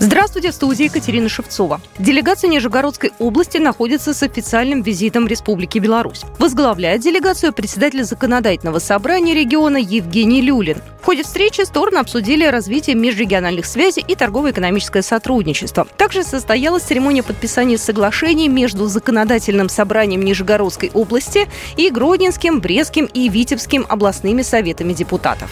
Здравствуйте, в студии Екатерина Шевцова. Делегация Нижегородской области находится с официальным визитом в Республике Беларусь. Возглавляет делегацию председатель Законодательного собрания региона Евгений Люлин. В ходе встречи стороны обсудили развитие межрегиональных связей и торгово-экономическое сотрудничество. Также состоялась церемония подписания соглашений между Законодательным собранием Нижегородской области и Гродненским, Брестским и Витебским областными советами депутатов.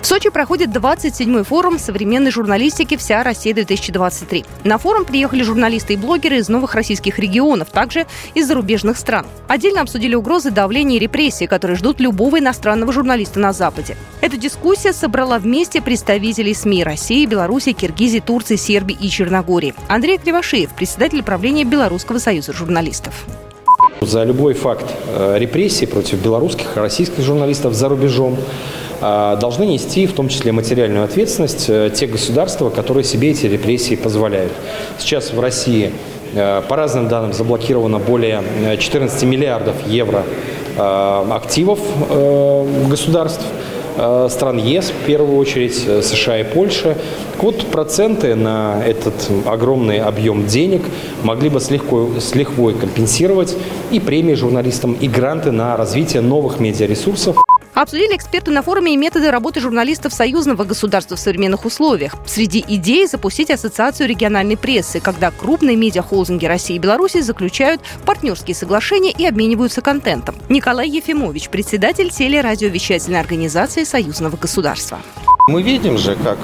В Сочи проходит 27-й форум современной журналистики «Вся Россия-2023». На форум приехали журналисты и блогеры из новых российских регионов, также из зарубежных стран. Отдельно обсудили угрозы, давления и репрессии, которые ждут любого иностранного журналиста на Западе. Эта дискуссия собрала вместе представителей СМИ России, Беларуси, Киргизии, Турции, Сербии и Черногории. Андрей Кривошеев, председатель правления Белорусского союза журналистов. За любой факт репрессий против белорусских и российских журналистов за рубежом должны нести в том числе материальную ответственность те государства, которые себе эти репрессии позволяют. Сейчас в России, по разным данным, заблокировано более 14 миллиардов евро активов государств, стран ЕС, в первую очередь США и Польша. Вот проценты на этот огромный объем денег могли бы с лихвой компенсировать и премии журналистам, и гранты на развитие новых медиаресурсов. Обсудили эксперты на форуме и методы работы журналистов союзного государства в современных условиях. Среди идей запустить ассоциацию региональной прессы, когда крупные медиахолдинги России и Беларуси заключают партнерские соглашения и обмениваются контентом. Николай Ефимович, председатель телерадиовещательной организации союзного государства. Мы видим же, как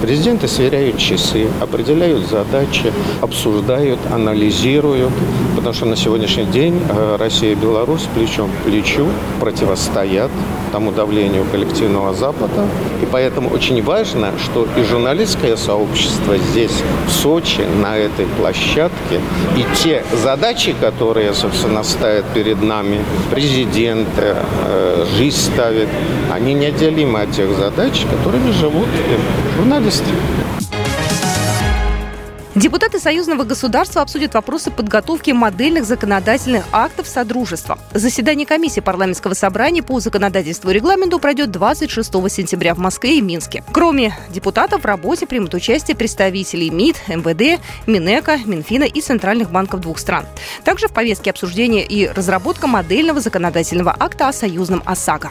президенты сверяют часы, определяют задачи, обсуждают, анализируют. Потому что на сегодняшний день Россия и Беларусь плечом к плечу противостоят тому давлению коллективного Запада. И поэтому очень важно, что и журналистское сообщество здесь, в Сочи, на этой площадке, и те задачи, которые, собственно, ставят перед нами президент, жизнь ставит, они неотделимы от тех задач, которыми живут журналисты. Депутаты союзного государства обсудят вопросы подготовки модельных законодательных актов Содружества. Заседание комиссии парламентского собрания по законодательству и регламенту пройдет 26 сентября в Москве и Минске. Кроме депутатов в работе примут участие представители МИД, МВД, Минэко, Минфина и центральных банков двух стран. Также в повестке обсуждения и разработка модельного законодательного акта о союзном ОСАГО.